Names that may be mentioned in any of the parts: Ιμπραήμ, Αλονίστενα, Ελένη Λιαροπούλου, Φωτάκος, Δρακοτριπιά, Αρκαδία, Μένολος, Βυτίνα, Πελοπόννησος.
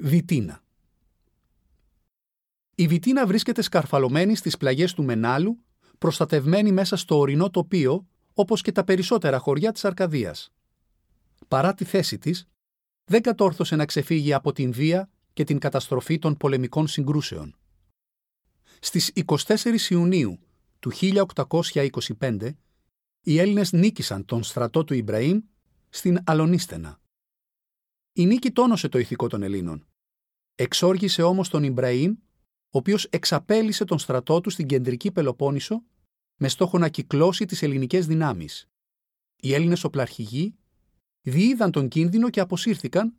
Βυτίνα. Η Βυτίνα βρίσκεται σκαρφαλωμένη στις πλαγιές του Μενάλου, προστατευμένη μέσα στο ορεινό τοπίο, όπως και τα περισσότερα χωριά της Αρκαδίας. Παρά τη θέση της, δεν κατόρθωσε να ξεφύγει από την βία και την καταστροφή των πολεμικών συγκρούσεων. Στις 24 Ιουνίου του 1825, οι Έλληνες νίκησαν τον στρατό του Ιμπραήμ στην Αλονίστενα. Η νίκη τόνωσε το ηθικό των Ελλήνων. Εξόργησε όμως τον Ιμπραήμ, ο οποίος εξαπέλυσε τον στρατό του στην κεντρική Πελοπόννησο με στόχο να κυκλώσει τις ελληνικές δυνάμεις. Οι Έλληνες οπλαρχηγοί διείδαν τον κίνδυνο και αποσύρθηκαν,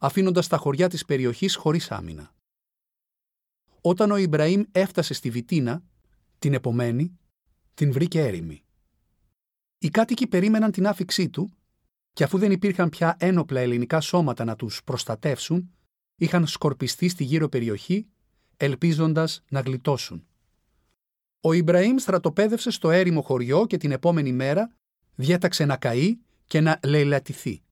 αφήνοντας τα χωριά της περιοχής χωρίς άμυνα. Όταν ο Ιμπραήμ έφτασε στη Βυτίνα, την επομένη, την βρήκε έρημη. Οι κάτοικοι περίμεναν την άφηξή του και αφού δεν υπήρχαν πια ένοπλα ελληνικά σώματα να τους προστατεύσουν, είχαν σκορπιστεί στη γύρω περιοχή, ελπίζοντας να γλιτώσουν. Ο Ιμπραήμ στρατοπέδευσε στο έρημο χωριό και την επόμενη μέρα διέταξε να καεί και να λαιλατηθεί.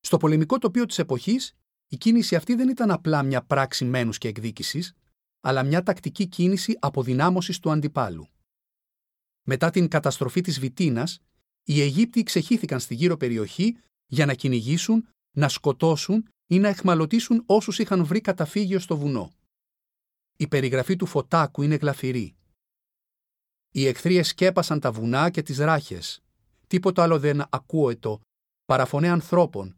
Στο πολεμικό τοπίο της εποχής, η κίνηση αυτή δεν ήταν απλά μια πράξη μένους και εκδίκησης, αλλά μια τακτική κίνηση αποδυνάμωσης του αντιπάλου. Μετά την καταστροφή της Βυτίνας, οι Αιγύπτιοι ξεχύθηκαν στη γύρω περιοχή για να κυνηγήσουν, να σκοτώσουν ή να αιχμαλωτήσουν όσους είχαν βρει καταφύγιο στο βουνό. Η περιγραφή του Φωτάκου είναι γλαφυρή. Οι εχθροί σκέπασαν τα βουνά και τις ράχες. Τίποτα άλλο δεν ακούετο, παραφωνέ ανθρώπων,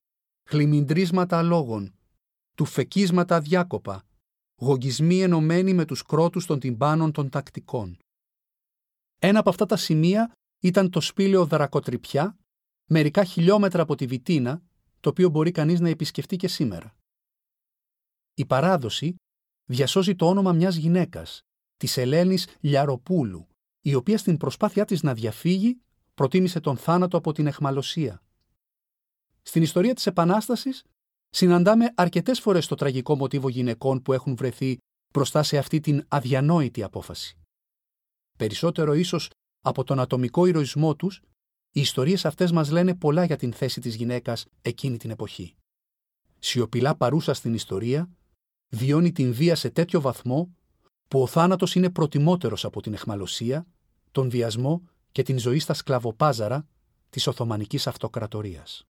χλιμιντρίσματα αλόγων, τουφεκίσματα αδιάκοπα, γογγισμοί ενωμένοι με τους κρότους των τυμπάνων των τακτικών. Ένα από αυτά τα σημεία ήταν το σπήλαιο Δρακοτριπιά, μερικά χιλιόμετρα από τη Βυτίνα, το οποίο μπορεί κανείς να επισκεφτεί και σήμερα. Η παράδοση διασώζει το όνομα μιας γυναίκας, της Ελένης Λιαροπούλου, η οποία στην προσπάθειά της να διαφύγει προτίμησε τον θάνατο από την αιχμαλωσία. Στην ιστορία της Επανάστασης συναντάμε αρκετές φορές το τραγικό μοτίβο γυναικών που έχουν βρεθεί μπροστά σε αυτή την αδιανόητη απόφαση. Περισσότερο ίσως από τον ατομικό ηρωισμό τους, οι ιστορίες αυτές μας λένε πολλά για την θέση της γυναίκας εκείνη την εποχή. Σιωπηλά παρούσα στην ιστορία, βιώνει την βία σε τέτοιο βαθμό που ο θάνατος είναι προτιμότερος από την αιχμαλωσία, τον βιασμό και την ζωή στα σκλαβοπάζαρα της Οθωμανικής Αυτοκρατορίας.